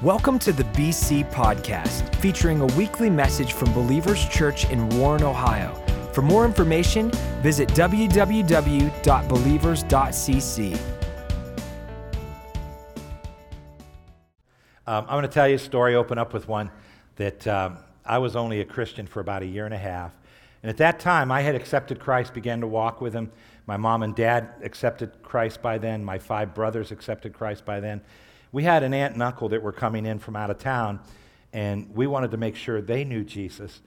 Welcome to the BC Podcast, featuring a weekly message from Believers Church in Warren, Ohio. For more information, visit www.believers.cc. I'm going to tell you a story, open up with one, that I was only a Christian for about a year and a half. And at that time, I had accepted Christ, began to walk with Him. My mom and dad accepted Christ by then. My 5 brothers accepted Christ by then. We had an aunt and uncle that were coming in from out of town, and we wanted to make sure they knew Jesus.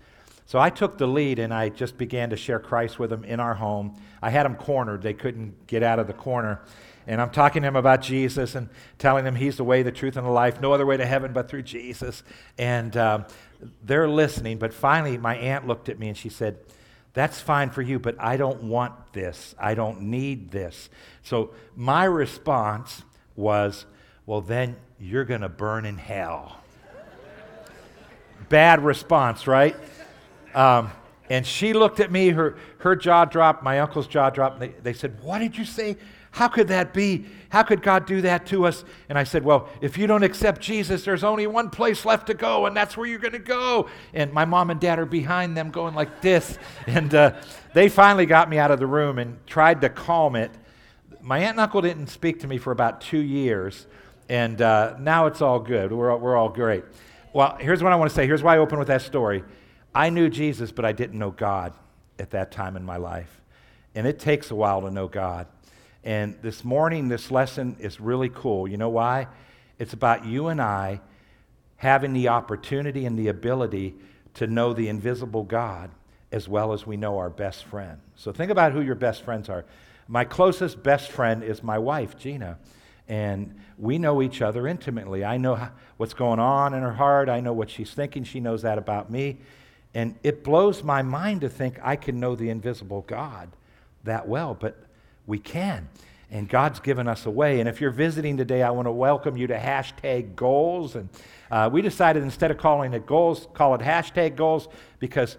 So I took the lead, and I just began to share Christ with them in our home. I had them cornered. They couldn't get out of the corner. And I'm talking to them about Jesus and telling them He's the way, the truth, and the life. No other way to heaven but through Jesus. And they're listening. But finally, my aunt looked at me, and she said, "That's fine for you, but I don't want this. I don't need this." So my response was, "Well, then you're going to burn in hell." Bad response, right? And she looked at me, her jaw dropped, my uncle's jaw dropped, and they said, "What did you say? How could that be? How could God do that to us?" And I said, "Well, if you don't accept Jesus, there's only one place left to go, and that's where you're going to go." And my mom and dad are behind them going like this. And they finally got me out of the room and tried to calm it. My aunt and uncle didn't speak to me for about 2 years. And now it's all good. We're all great. Well, here's what I want to say. Here's why I open with that story. I knew Jesus, but I didn't know God at that time in my life. And it takes a while to know God. And this morning, this lesson is really cool. You know why? It's about you and I having the opportunity and the ability to know the invisible God as well as we know our best friend. So think about who your best friends are. My closest best friend is my wife, Gina. And we know each other intimately. I know what's going on in her heart. I know what she's thinking. She knows that about me. And it blows my mind to think I can know the invisible God that well, but we can. And God's given us a way. And if you're visiting today, I want to welcome you to hashtag goals. And we decided instead of calling it goals, call it hashtag goals, because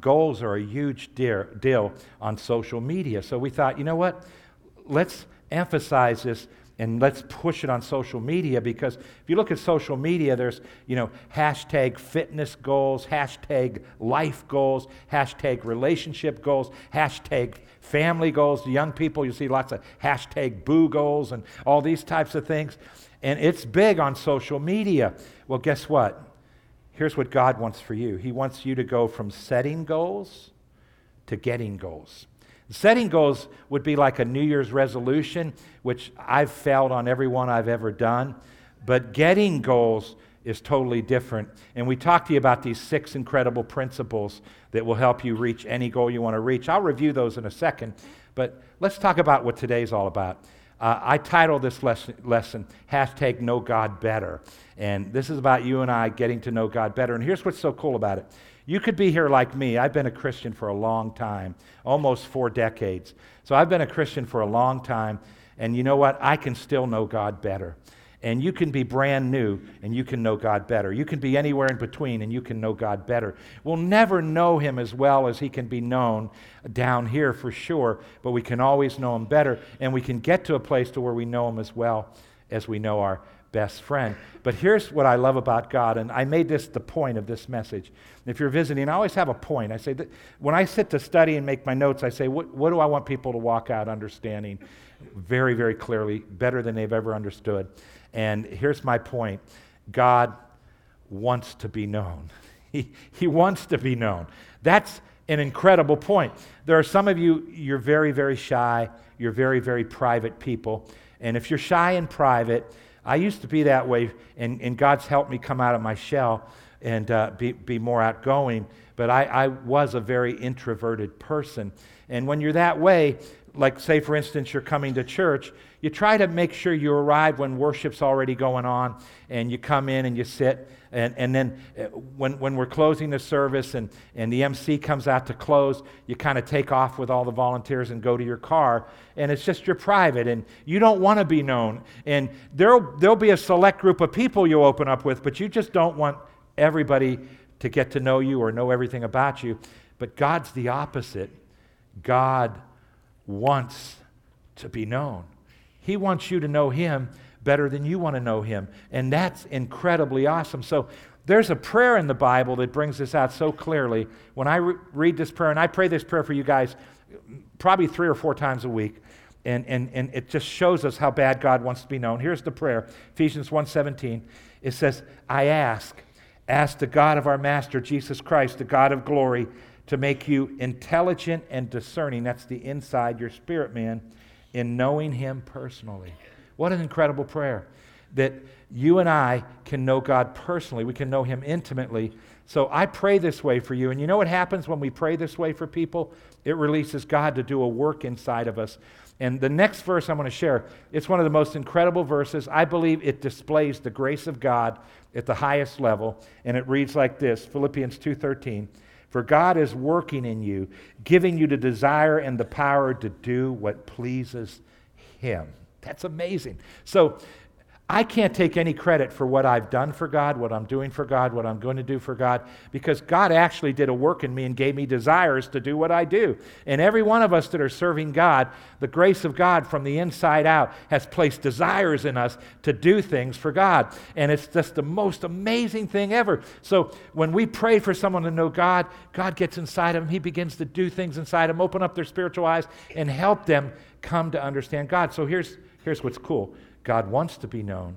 goals are a huge deal on social media. So we thought, you know what? Let's emphasize this. And let's push it on social media, because if you look at social media, there's, hashtag fitness goals, hashtag life goals, hashtag relationship goals, hashtag family goals. The young people, you see lots of hashtag boo goals and all these types of things. And it's big on social media. Well, guess what? Here's what God wants for you. He wants you to go from setting goals to getting goals. Setting goals would be like a New Year's resolution, which I've failed on every one I've ever done. But getting goals is totally different. And we talked to you about these 6 incredible principles that will help you reach any goal you want to reach. I'll review those in a second, but let's talk about what today's all about. I titled this lesson, hashtag Know God Better. And this is about you and I getting to know God better. And here's what's so cool about it. You could be here like me. I've been a Christian for a long time, almost 4 decades. So I've been a Christian for a long time, and you know what? I can still know God better. And you can be brand new, and you can know God better. You can be anywhere in between, and you can know God better. We'll never know Him as well as He can be known down here for sure, but we can always know Him better, and we can get to a place to where we know Him as well as we know our best friend. But here's what I love about God, and I made this the point of this message. If you're visiting, I always have a point. I say that when I sit to study and make my notes, I say, what do I want people to walk out understanding very, very clearly, better than they've ever understood? And here's my point. God wants to be known. He wants to be known. That's an incredible point. There are some of you, you're very, very shy. You're very, very private people. And if you're shy and private, I used to be that way, and God's helped me come out of my shell and be more outgoing, but I was a very introverted person. And when you're that way, like say for instance you're coming to church, you try to make sure you arrive when worship's already going on, and you come in and you sit, and then when we're closing the service and the MC comes out to close, you kind of take off with all the volunteers and go to your car, and it's just your private, and you don't want to be known, and there'll be a select group of people you open up with, but you just don't want everybody to get to know you or know everything about you. But God's the opposite. God wants to be known. He wants you to know Him better than you want to know him. And that's incredibly awesome. So there's a prayer in the Bible that brings this out so clearly. When I read this prayer, and I pray this prayer for you guys probably 3 or 4 times a week, and it just shows us how bad God wants to be known. Here's the prayer, Ephesians 1:17. It says, I ask the God of our Master, Jesus Christ, the God of glory, to make you intelligent and discerning. That's the inside, your spirit man, in knowing him personally. What an incredible prayer, that you and I can know God personally. We can know him intimately. So I pray this way for you. And you know what happens when we pray this way for people? It releases God to do a work inside of us. And the next verse I'm going to share, it's one of the most incredible verses. I believe it displays the grace of God at the highest level. And it reads like this, Philippians 2:13. For God is working in you, giving you the desire and the power to do what pleases him. That's amazing. So I can't take any credit for what I've done for God, what I'm doing for God, what I'm going to do for God, because God actually did a work in me and gave me desires to do what I do. And every one of us that are serving God, the grace of God from the inside out has placed desires in us to do things for God. And it's just the most amazing thing ever. So when we pray for someone to know God, God gets inside of them. He begins to do things inside of them, open up their spiritual eyes, and help them come to understand God. So here's what's cool. God wants to be known.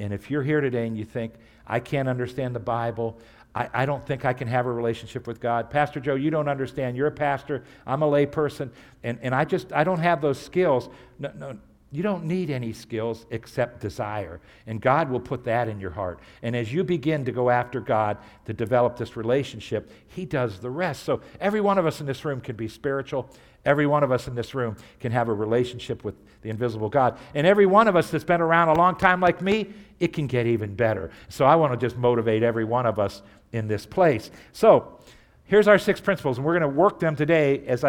And if you're here today and you think, I can't understand the Bible, I don't think I can have a relationship with God. Pastor Joe, you don't understand. You're a pastor. I'm a lay person. And I don't have those skills. No, you don't need any skills except desire. And God will put that in your heart. And as you begin to go after God to develop this relationship, he does the rest. So every one of us in this room can be spiritual. Every one of us in this room can have a relationship with the invisible God. And every one of us that's been around a long time like me, it can get even better. So I want to just motivate every one of us in this place. So here's our 6 principles, and we're going to work them today as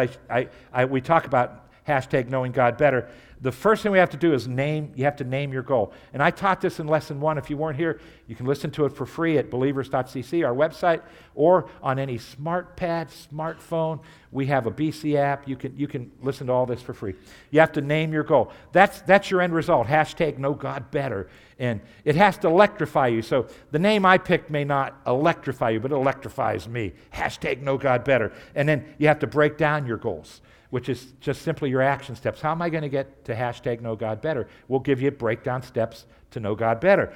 we talk about #KnowingGodBetter. The first thing we have to do is you have to name your goal. And I taught this in lesson 1. If you weren't here, you can listen to it for free at believers.cc, our website, or on any smart pad, smartphone. We have a BC app. You can listen to all this for free. You have to name your goal. That's your end result. #KnowGodBetter. And it has to electrify you. So the name I picked may not electrify you, but it electrifies me. #KnowGodBetter. And then you have to break down your goals, which is just simply your action steps. How am I going to get to #KnowGodBetter? We'll give you breakdown steps to know God better.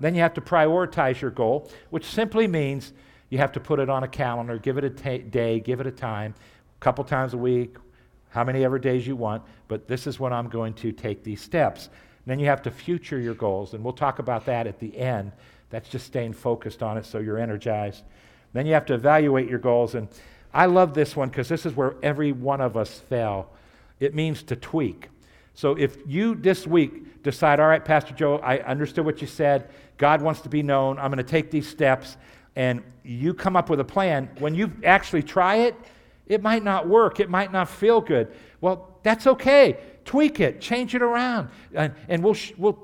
Then you have to prioritize your goal, which simply means you have to put it on a calendar, give it a day, give it a time, a couple times a week, how many ever days you want, but this is when I'm going to take these steps. And then you have to future your goals, and we'll talk about that at the end. That's just staying focused on it so you're energized. Then you have to evaluate your goals, and I love this one because this is where every one of us fell. It means to tweak. So if you this week decide, all right, Pastor Joe, I understood what you said. God wants to be known. I'm going to take these steps. And you come up with a plan. When you actually try it, it might not work. It might not feel good. Well, that's okay. Tweak it. Change it around. And we'll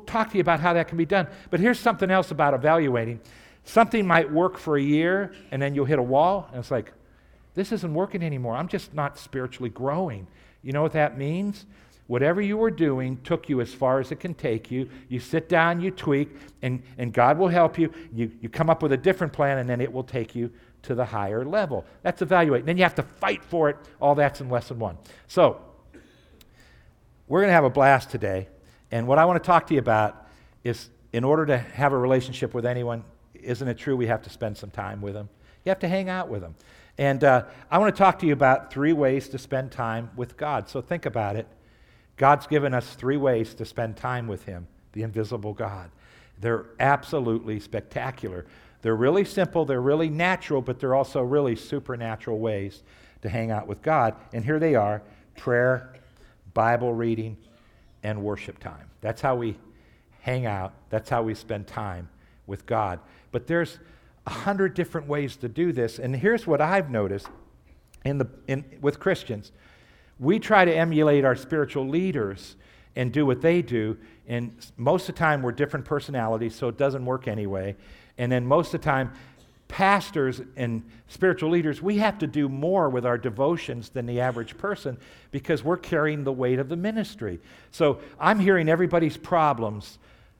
talk to you about how that can be done. But here's something else about evaluating. Something might work for a year, and then you'll hit a wall, and it's like, this isn't working anymore. I'm just not spiritually growing. You know what that means? Whatever you were doing took you as far as it can take you. You sit down, you tweak, and God will help you. You come up with a different plan, and then it will take you to the higher level. That's evaluate. And then you have to fight for it. All that's in lesson 1. So we're going to have a blast today. And what I want to talk to you about is, in order to have a relationship with anyone, isn't it true we have to spend some time with them? You have to hang out with them. And I want to talk to you about 3 ways to spend time with God. So think about it. God's given us 3 ways to spend time with him, the invisible God. They're absolutely spectacular. They're really simple, they're really natural, but they're also really supernatural ways to hang out with God. And here they are: prayer, Bible reading, and worship time. That's how we hang out. That's how we spend time with God. But there's 100 different ways to do this, and here's what I've noticed with Christians. We try to emulate our spiritual leaders and do what they do, and most of the time we're different personalities, so it doesn't work anyway. And then most of the time, pastors and spiritual leaders, we have to do more with our devotions than the average person because we're carrying the weight of the ministry. So I'm hearing everybody's problems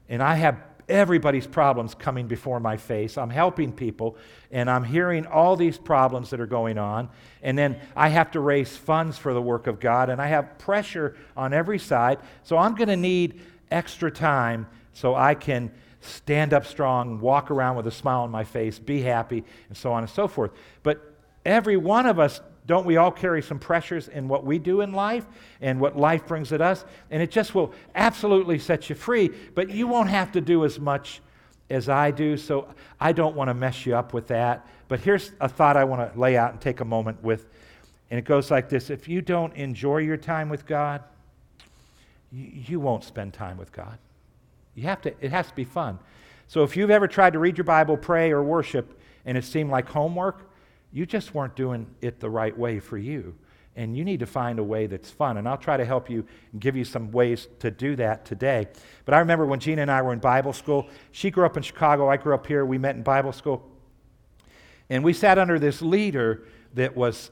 and I have everybody's problems coming before my face. I'm helping people, and I'm hearing all these problems that are going on, and then I have to raise funds for the work of God, and I have pressure on every side, so I'm going to need extra time so I can stand up strong, walk around with a smile on my face, be happy, and so on and so forth. But every one of us, don't we all carry some pressures in what we do in life and what life brings at us? And it just will absolutely set you free, but you won't have to do as much as I do, so I don't want to mess you up with that. But here's a thought I want to lay out and take a moment with, and it goes like this. If you don't enjoy your time with God, you won't spend time with God. You have to. It has to be fun. So if you've ever tried to read your Bible, pray, or worship, and it seemed like homework, you just weren't doing it the right way for you. And you need to find a way that's fun. And I'll try to help you and give you some ways to do that today. But I remember when Gina and I were in Bible school. She grew up in Chicago. I grew up here. We met in Bible school. And we sat under this leader that was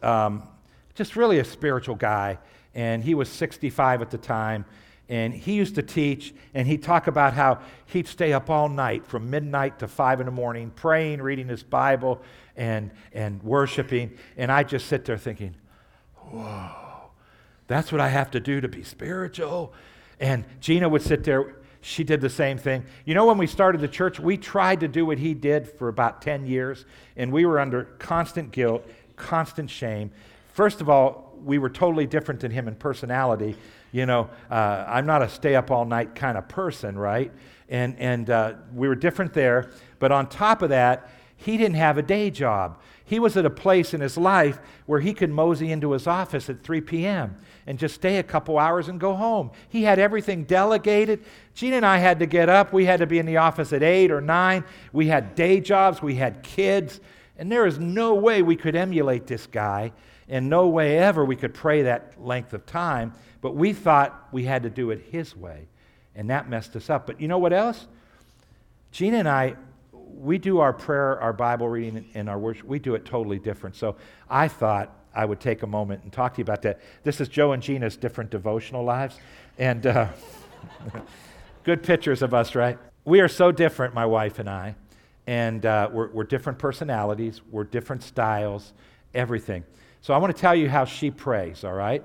just really a spiritual guy. And he was 65 at the time. And he used to teach, and he'd talk about how he'd stay up all night from midnight to 5 in the morning praying, reading his Bible, and worshiping. And I just sit there thinking, whoa, that's what I have to do to be spiritual. And Gina would sit there. She did the same thing. You know, when we started the church, we tried to do what he did for about 10 years, and we were under constant guilt, constant shame. First of all, we were totally different than him in personality. You know, I'm not a stay-up-all-night kind of person, right? And we were different there. But on top of that, he didn't have a day job. He was at a place in his life where he could mosey into his office at 3 p.m. and just stay a couple hours and go home. He had everything delegated. Gina and I had to get up. We had to be in the office at 8 or 9. We had day jobs. We had kids. And there is no way we could emulate this guy. And no way ever we could pray that length of time, but we thought we had to do it his way, and that messed us up. But you know what else? Gina and I, we do our prayer, our Bible reading, and our worship, we do it totally different. So I thought I would take a moment and talk to you about that. This is Joe and Gina's different devotional lives, and good pictures of us, right? We are so different, my wife and I, and we're different personalities, we're different styles, everything. So I want to tell you how she prays, all right?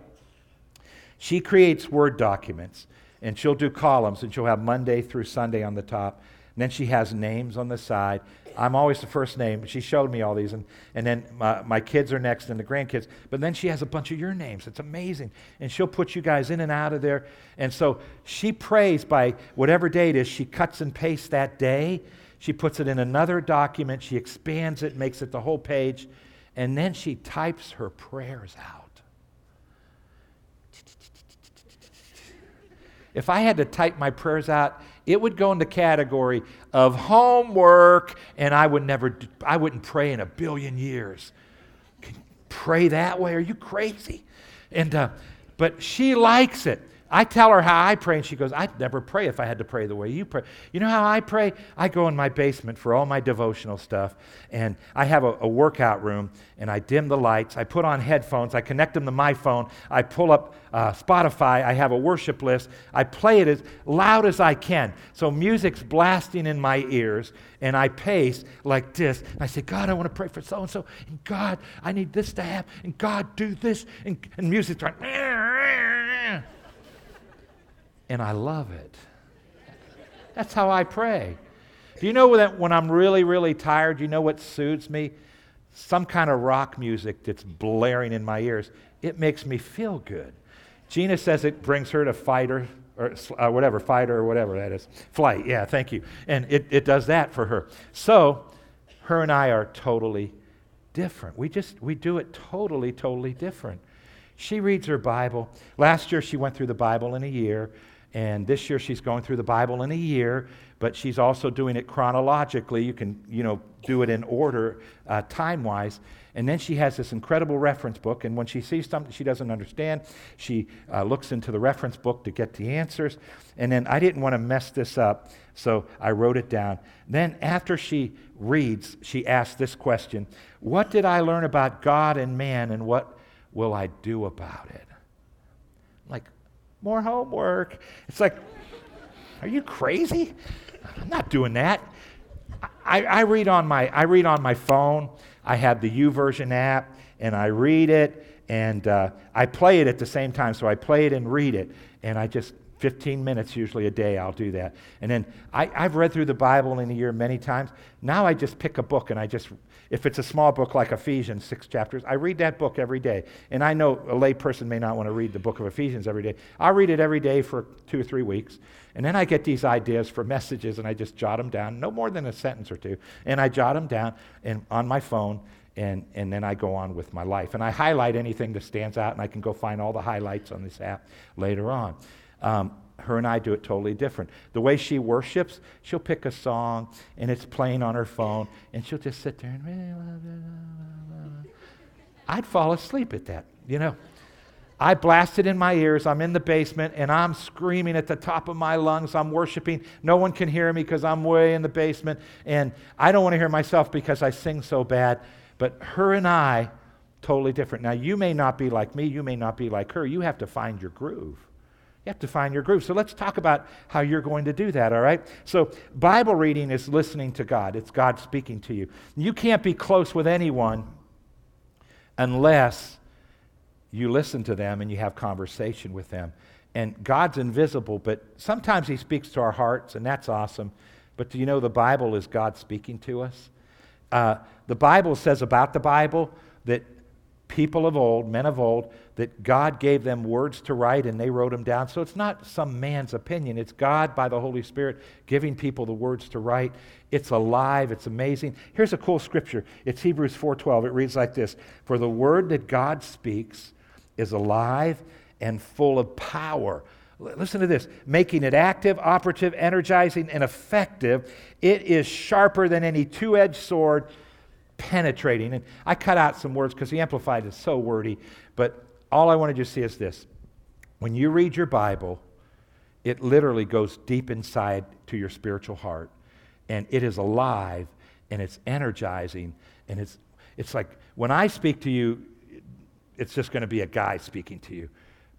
She creates Word documents, and she'll do columns, and she'll have Monday through Sunday on the top, and then she has names on the side. I'm always the first name. She showed me all these, and then my kids are next and the grandkids, but then she has a bunch of your names. It's amazing, and she'll put you guys in and out of there, and so she prays by whatever day it is. She cuts and pastes that day. She puts it in another document. She expands it, makes it the whole page, and then she types her prayers out. If I had to type my prayers out, it would go in the category of homework, and I wouldn't pray in a billion years. Can you pray that way? Are you crazy? And but she likes it. I tell her how I pray, and she goes, I'd never pray if I had to pray the way you pray. You know how I pray? I go in my basement for all my devotional stuff, and I have a workout room, and I dim the lights. I put on headphones. I connect them to my phone. I pull up Spotify. I have a worship list. I play it as loud as I can, so music's blasting in my ears, and I pace like this. And I say, God, I want to pray for so-and-so, and God, I need this to happen, and God, do this, and music's like, and I love it. That's how I pray. Do you know that when I'm really, really tired, you know what soothes me? Some kind of rock music that's blaring in my ears. It makes me feel good. Gina says it brings her to flight. Yeah, thank you. And it does that for her. So her and I are totally different. We do it totally, totally different. She reads her Bible. Last year, she went through the Bible in a year, and this year she's going through the Bible in a year, but she's also doing it chronologically. You can, do it in order, time-wise. And then she has this incredible reference book, and when she sees something she doesn't understand, she looks into the reference book to get the answers. And then I didn't want to mess this up, so I wrote it down. Then after she reads, she asks this question, what did I learn about God and man, and what will I do about it? Like, more homework. It's like, Are you crazy? I'm not doing that. I read on my phone. I have the YouVersion app, and I read it, and I play it at the same time. So I play it and read it, and I just 15 minutes usually a day I'll do that. And then I've read through the Bible in a year many times. Now I just pick a book, and I just, if it's a small book like Ephesians, 6 chapters, I read that book every day. And I know a lay person may not want to read the book of Ephesians every day. I'll read it every day for 2 or 3 weeks. And then I get these ideas for messages, and I just jot them down, no more than a sentence or two. And I jot them down and on my phone, and then I go on with my life. And I highlight anything that stands out, and I can go find all the highlights on this app later on. Her and I do it totally different. The way she worships, she'll pick a song, and it's playing on her phone, and she'll just sit there and I'd fall asleep at that, you know. I blast it in my ears, I'm in the basement, and I'm screaming at the top of my lungs, I'm worshiping. No one can hear me because I'm way in the basement, and I don't want to hear myself because I sing so bad. But her and I, totally different. Now, you may not be like me, you may not be like her. You have to find your groove. You have to find your groove. So let's talk about how you're going to do that, all right? So Bible reading is listening to God. It's God speaking to you. You can't be close with anyone unless you listen to them and you have conversation with them. And God's invisible, but sometimes he speaks to our hearts, and that's awesome. But do you know the Bible is God speaking to us? The Bible says about the Bible that people of old, men of old, that God gave them words to write and they wrote them down. So it's not some man's opinion. It's God by the Holy Spirit giving people the words to write. It's alive. It's amazing. Here's a cool scripture. It's Hebrews 4:12. It reads like this. For the word that God speaks is alive and full of power. Listen to this. Making it active, operative, energizing, and effective. It is sharper than any two-edged sword, penetrating. And I cut out some words because the Amplified is so wordy, but all I wanted you to see is this. When you read your Bible, it literally goes deep inside to your spiritual heart, and it is alive, and it's energizing, and it's like when I speak to you, it's just going to be a guy speaking to you.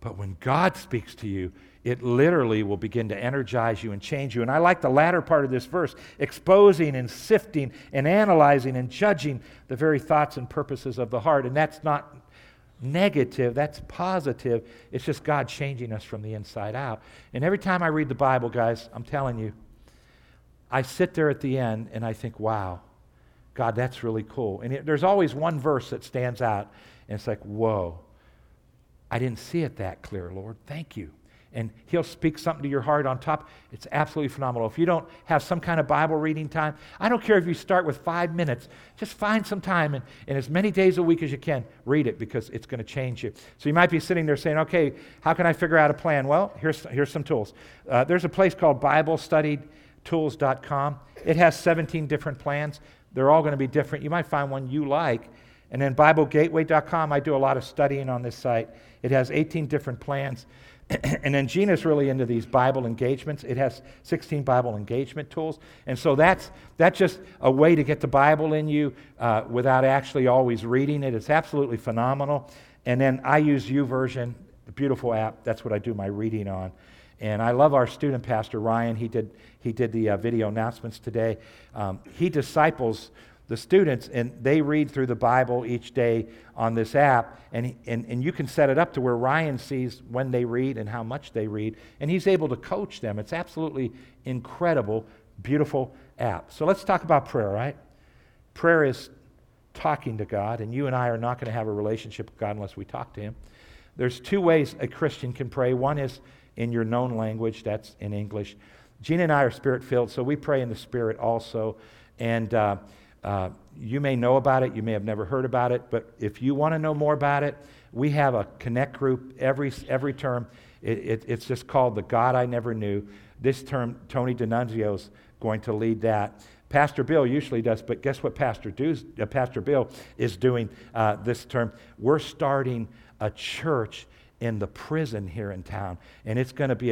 But when God speaks to you, it literally will begin to energize you and change you. And I like the latter part of this verse, exposing and sifting and analyzing and judging the very thoughts and purposes of the heart. And that's not negative, that's positive. It's just God changing us from the inside out. And every time I read the Bible, guys, I'm telling you, I sit there at the end and I think, wow, God, that's really cool. And there's always one verse that stands out, and it's like, whoa, I didn't see it that clear, Lord. Thank you. And he'll speak something to your heart on top. It's absolutely phenomenal. If you don't have some kind of Bible reading time, I don't care if you start with 5 minutes. Just find some time, and as many days a week as you can, read it, because it's going to change you. So you might be sitting there saying, okay, how can I figure out a plan? Well, here's some tools. There's a place called BibleStudyTools.com. It has 17 different plans. They're all going to be different. You might find one you like. And then BibleGateway.com, I do a lot of studying on this site. It has 18 different plans. And then Gina's really into these Bible engagements. It has 16 Bible engagement tools. And so that's just a way to get the Bible in you without actually always reading it. It's absolutely phenomenal. And then I use YouVersion, the beautiful app. That's what I do my reading on. And I love our student pastor, Ryan. He did the video announcements today. He disciples the students, and they read through the Bible each day on this app, and you can set it up to where Ryan sees when they read and how much they read, and he's able to coach them. It's absolutely incredible, beautiful app. So let's talk about prayer, right? Prayer is talking to God, and you and I are not going to have a relationship with God unless we talk to him. There's 2 ways a Christian can pray. One is in your known language, that's in English. Gina and I are Spirit-filled, so we pray in the Spirit also, and you may know about it, you may have never heard about it, but if you want to know more about it, we have a connect group every term. It's just called The God I Never Knew. This term, Tony D'Annunzio is going to lead that. Pastor Bill usually does, but guess what Pastor Bill is doing this term? We're starting a church in the prison here in town, and it's going to be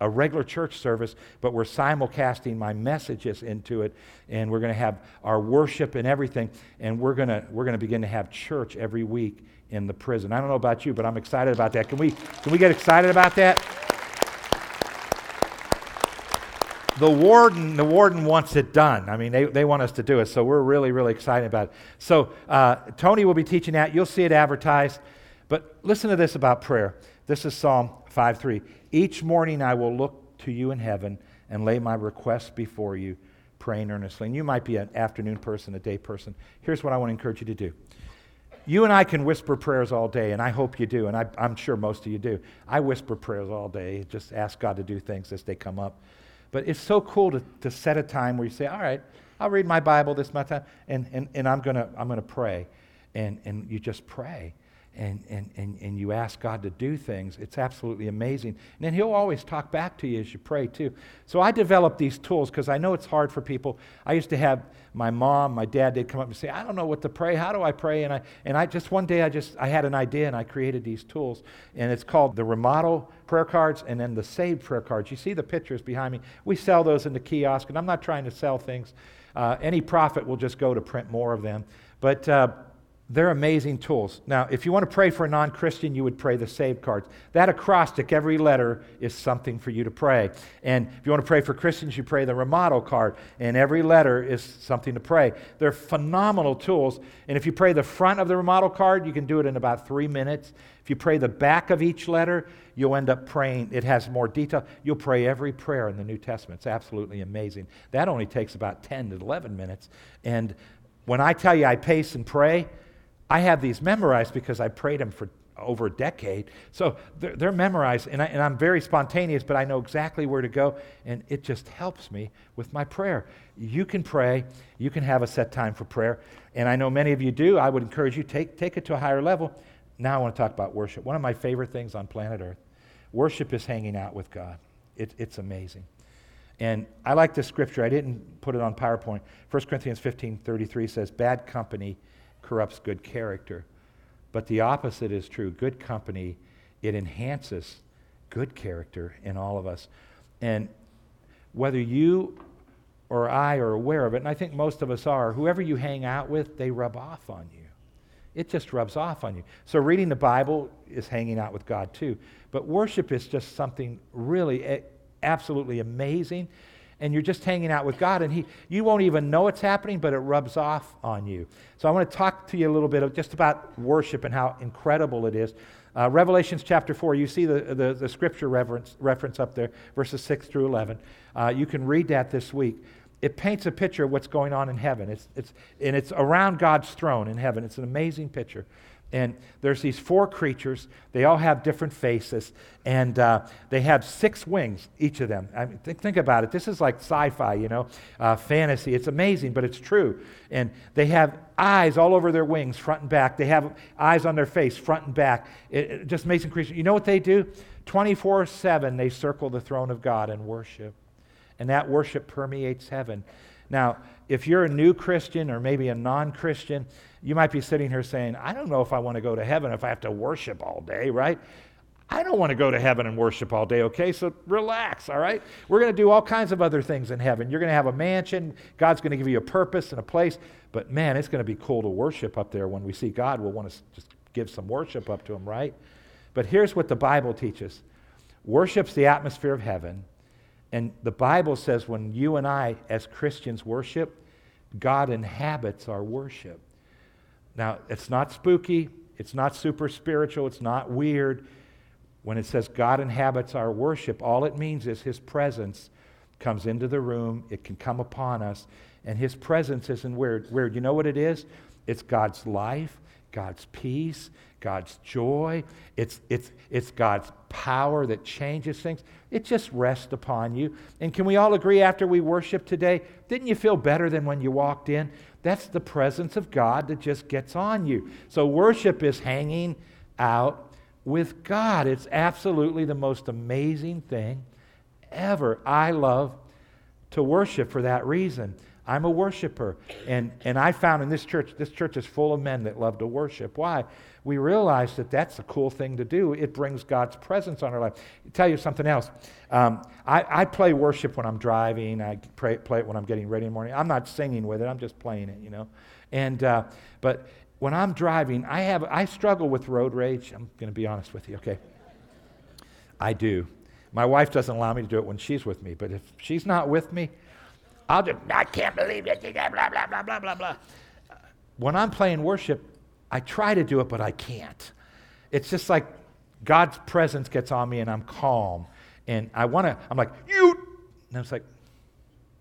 a regular church service, but we're simulcasting my messages into it, and we're going to have our worship and everything, and we're going to begin to have church every week in the prison. I don't know about you, but I'm excited about that. Can we get excited about that? The warden wants it done. I mean, they want us to do it, so we're really, really excited about it. So Tony will be teaching that. You'll see it advertised. But listen to this about prayer. This is Psalm 5:3. Each morning I will look to you in heaven and lay my requests before you, praying earnestly. And you might be an afternoon person, a day person. Here's what I want to encourage you to do. You and I can whisper prayers all day, and I hope you do, and I'm sure most of you do. I whisper prayers all day, just ask God to do things as they come up. But it's so cool to set a time where you say, all right, I'll read my Bible, this is my time, and I'm gonna pray. And you just pray. And you ask God to do things. It's absolutely amazing. And then He'll always talk back to you as you pray too. So I developed these tools because I know it's hard for people. I used to have my mom, my dad, they'd come up and say, I don't know what to pray. How do I pray? And I had an idea and I created these tools. And it's called the Remodel prayer cards and then the Saved prayer cards. You see the pictures behind me. We sell those in the kiosk, and I'm not trying to sell things. Any profit will just go to print more of them. But they're amazing tools. Now, if you want to pray for a non-Christian, you would pray the Saved cards. That acrostic, every letter is something for you to pray. And if you want to pray for Christians, you pray the Remodel card. And every letter is something to pray. They're phenomenal tools. And if you pray the front of the Remodel card, you can do it in about 3 minutes. If you pray the back of each letter, you'll end up praying. It has more detail. You'll pray every prayer in the New Testament. It's absolutely amazing. That only takes about 10 to 11 minutes. And when I tell you I pace and pray, I have these memorized because I prayed them for over a decade. So they're memorized, and I'm very spontaneous, but I know exactly where to go, and it just helps me with my prayer. You can pray. You can have a set time for prayer, and I know many of you do. I would encourage you, take it to a higher level. Now I want to talk about worship. One of my favorite things on planet Earth, worship is hanging out with God. It's amazing. And I like this scripture. I didn't put it on PowerPoint. 1 Corinthians 15:33 says, bad company corrupts good character, but the opposite is true. Good company, it enhances good character in all of us. And whether you or I are aware of it, and I think most of us are, whoever you hang out with, they rub off on you. It just rubs off on you. So reading the Bible is hanging out with God too. But worship is just something really absolutely amazing. And you're just hanging out with God, and you won't even know it's happening, but it rubs off on you. So I want to talk to you a little bit just about worship and how incredible it is. Revelation chapter 4, you see the scripture reference up there, verses 6 through 11. You can read that this week. It paints a picture of what's going on in heaven. It's around God's throne in heaven. It's an amazing picture. And there's these four creatures. They all have different faces, and they have 6 wings, each of them. I mean, think about it. This is like sci-fi, fantasy. It's amazing, but it's true. And they have eyes all over their wings, front and back. They have eyes on their face, front and back. It just amazing creatures. You know what they do? 24/7, they circle the throne of God and worship. And that worship permeates heaven. Now, if you're a new Christian or maybe a non-Christian, you might be sitting here saying, I don't know if I want to go to heaven if I have to worship all day, right? I don't want to go to heaven and worship all day, okay? So relax, all right? We're going to do all kinds of other things in heaven. You're going to have a mansion. God's going to give you a purpose and a place. But man, it's going to be cool to worship up there. When we see God, we'll want to just give some worship up to Him, right? But here's what the Bible teaches. Worship's the atmosphere of heaven. And the Bible says when you and I, as Christians, worship, God inhabits our worship. Now, it's not spooky. It's not super spiritual. It's not weird. When it says God inhabits our worship, all it means is His presence comes into the room. It can come upon us. And His presence isn't weird. You know what it is? It's God's life, God's peace, God's joy. It's God's power that changes things. It just rests upon you. And can we all agree after we worship today, didn't you feel better than when you walked in? That's the presence of God that just gets on you. So worship is hanging out with God. It's absolutely the most amazing thing ever. I love to worship for that reason. I'm a worshiper, and I found in this church is full of men that love to worship. Why? We realize that's a cool thing to do. It brings God's presence on our life. I'll tell you something else. I play worship when I'm driving. I play it when I'm getting ready in the morning. I'm not singing with it. I'm just playing it, And but when I'm driving, I struggle with road rage. I'm going to be honest with you, okay? I do. My wife doesn't allow me to do it when she's with me, but if she's not with me, I'll just, I can't believe it, blah, blah, blah, blah, blah, blah. When I'm playing worship, I try to do it, but I can't. It's just like God's presence gets on me and I'm calm. And I'm like, and it's like,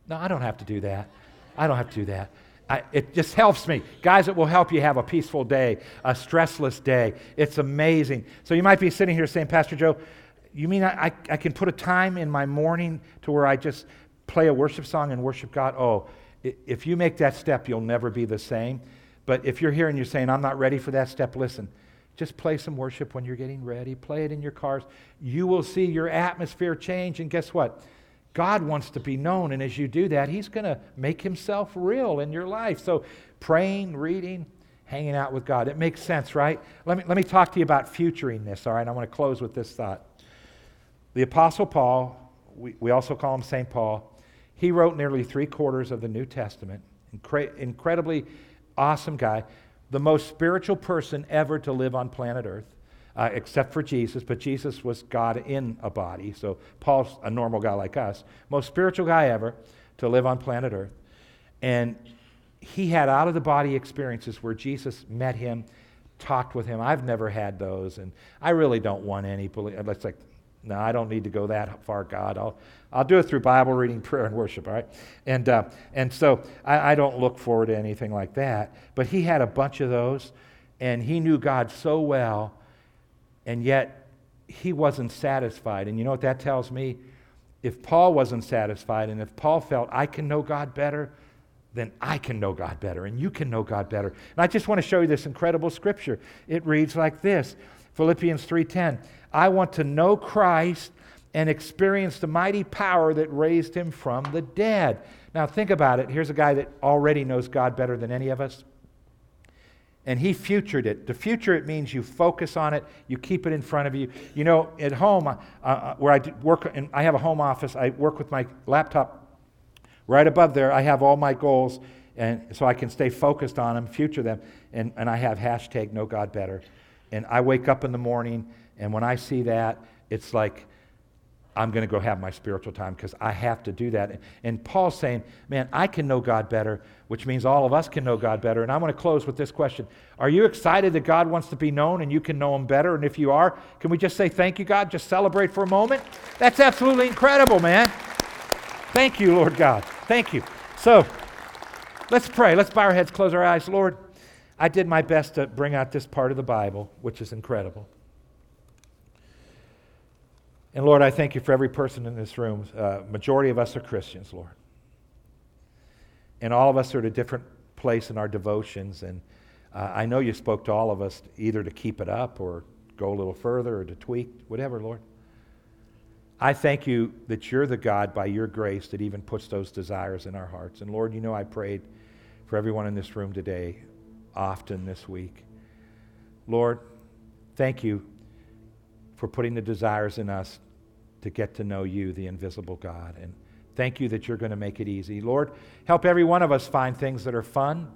no, I don't have to do that. I don't have to do that. It just helps me. Guys, it will help you have a peaceful day, a stressless day. It's amazing. So you might be sitting here saying, Pastor Joe, you mean I can put a time in my morning to where I just play a worship song and worship God? Oh, if you make that step, you'll never be the same. But if you're here and you're saying, I'm not ready for that step, listen, just play some worship when you're getting ready. Play it in your cars. You will see your atmosphere change, and guess what? God wants to be known, and as you do that, He's going to make Himself real in your life. So praying, reading, hanging out with God. It makes sense, right? Let me talk to you about futuring this, all right? I want to close with this thought. The Apostle Paul, we also call him St. Paul, he wrote nearly 3/4 of the New Testament. Incredibly awesome guy. The most spiritual person ever to live on planet Earth. Except for Jesus, but Jesus was God in a body, so Paul's a normal guy like us. Most spiritual guy ever to live on planet Earth. And he had out-of-the-body experiences where Jesus met him, talked with him. I've never had those, and I really don't want any. It's like, no, I don't need to go that far, God. I'll do it through Bible reading, prayer, and worship, all right? And so I don't look forward to anything like that. But he had a bunch of those, and he knew God so well. And yet, he wasn't satisfied. And you know what that tells me? If Paul wasn't satisfied, and if Paul felt, I can know God better, then I can know God better, and you can know God better. And I just want to show you this incredible scripture. It reads like this, Philippians 3:10. I want to know Christ and experience the mighty power that raised him from the dead. Now think about it. Here's a guy that already knows God better than any of us. And he futured it. To future it means you focus on it, you keep it in front of you. You know, at home, where I work, and I have a home office, I work with my laptop. Right above there, I have all my goals, and so I can stay focused on them, future them, and I have hashtag know God better. And I wake up in the morning, and when I see that, it's like, I'm going to go have my spiritual time because I have to do that. And Paul's saying, man, I can know God better, which means all of us can know God better. And I want to close with this question. Are you excited that God wants to be known and you can know Him better? And if you are, can we just say thank you, God? Just celebrate for a moment? That's absolutely incredible, man. Thank you, Lord God. Thank you. So let's pray. Let's bow our heads, close our eyes. Lord, I did my best to bring out this part of the Bible, which is incredible. And Lord, I thank you for every person in this room. Majority of us are Christians, Lord. And all of us are at a different place in our devotions. And I know you spoke to all of us either to keep it up or go a little further or to tweak, whatever, Lord. I thank you that you're the God by your grace that even puts those desires in our hearts. And Lord, you know I prayed for everyone in this room today, often this week. Lord, thank you for putting the desires in us to get to know you, the invisible God. And thank you that you're going to make it easy. Lord, help every one of us find things that are fun,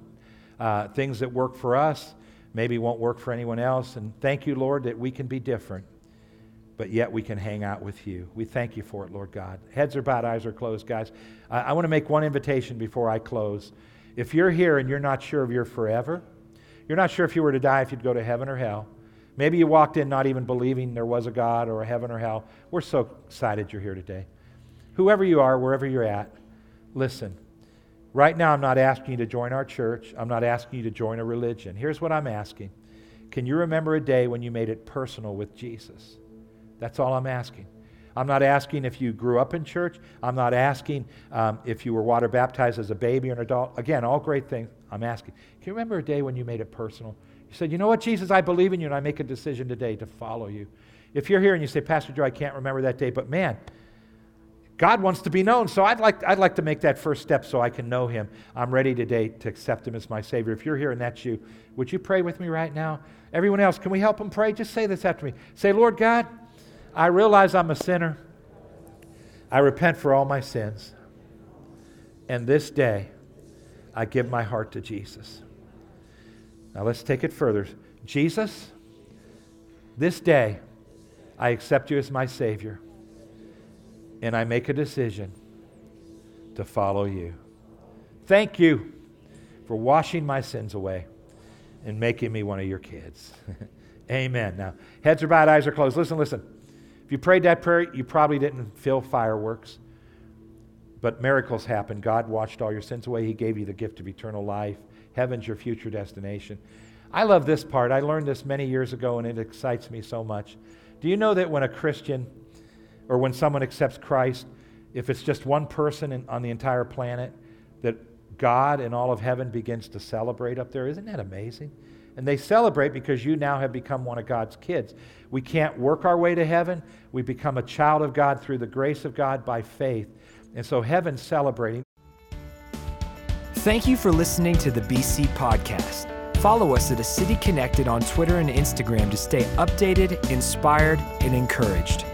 things that work for us, maybe won't work for anyone else. And thank you, Lord, that we can be different, but yet we can hang out with you. We thank you for it, Lord God. Heads are bowed, eyes are closed, guys. I want to make one invitation before I close. If you're here and you're not sure of your forever, you're not sure if you were to die, if you'd go to heaven or hell, maybe you walked in not even believing there was a God or a heaven or hell. We're so excited you're here today. Whoever you are, wherever you're at, listen. Right now, I'm not asking you to join our church. I'm not asking you to join a religion. Here's what I'm asking. Can you remember a day when you made it personal with Jesus? That's all I'm asking. I'm not asking if you grew up in church. I'm not asking if you were water baptized as a baby or an adult. Again, all great things. I'm asking. Can you remember a day when you made it personal? You said, you know what, Jesus, I believe in you, and I make a decision today to follow you. If you're here and you say, Pastor Joe, I can't remember that day, but man, God wants to be known, so I'd like to make that first step so I can know Him. I'm ready today to accept Him as my Savior. If you're here and that's you, would you pray with me right now? Everyone else, can we help them pray? Just say this after me. Say, Lord God, I realize I'm a sinner. I repent for all my sins. And this day, I give my heart to Jesus. Now let's take it further. Jesus, this day, I accept you as my Savior. and I make a decision to follow you. Thank you for washing my sins away and making me one of your kids. Amen. Now, heads are bowed, eyes are closed. Listen. If you prayed that prayer, you probably didn't feel fireworks, but miracles happened. God washed all your sins away. He gave you the gift of eternal life. Heaven's your future destination. I love this part. I learned this many years ago, and it excites me so much. Do you know that when a Christian or when someone accepts Christ, if it's just one person on the entire planet, that God and all of heaven begins to celebrate up there? Isn't that amazing? And they celebrate because you now have become one of God's kids. We can't work our way to heaven. We become a child of God through the grace of God by faith. And so heaven's celebrating. Thank you for listening to the BC Podcast. Follow us at A City Connected on Twitter and Instagram to stay updated, inspired, and encouraged.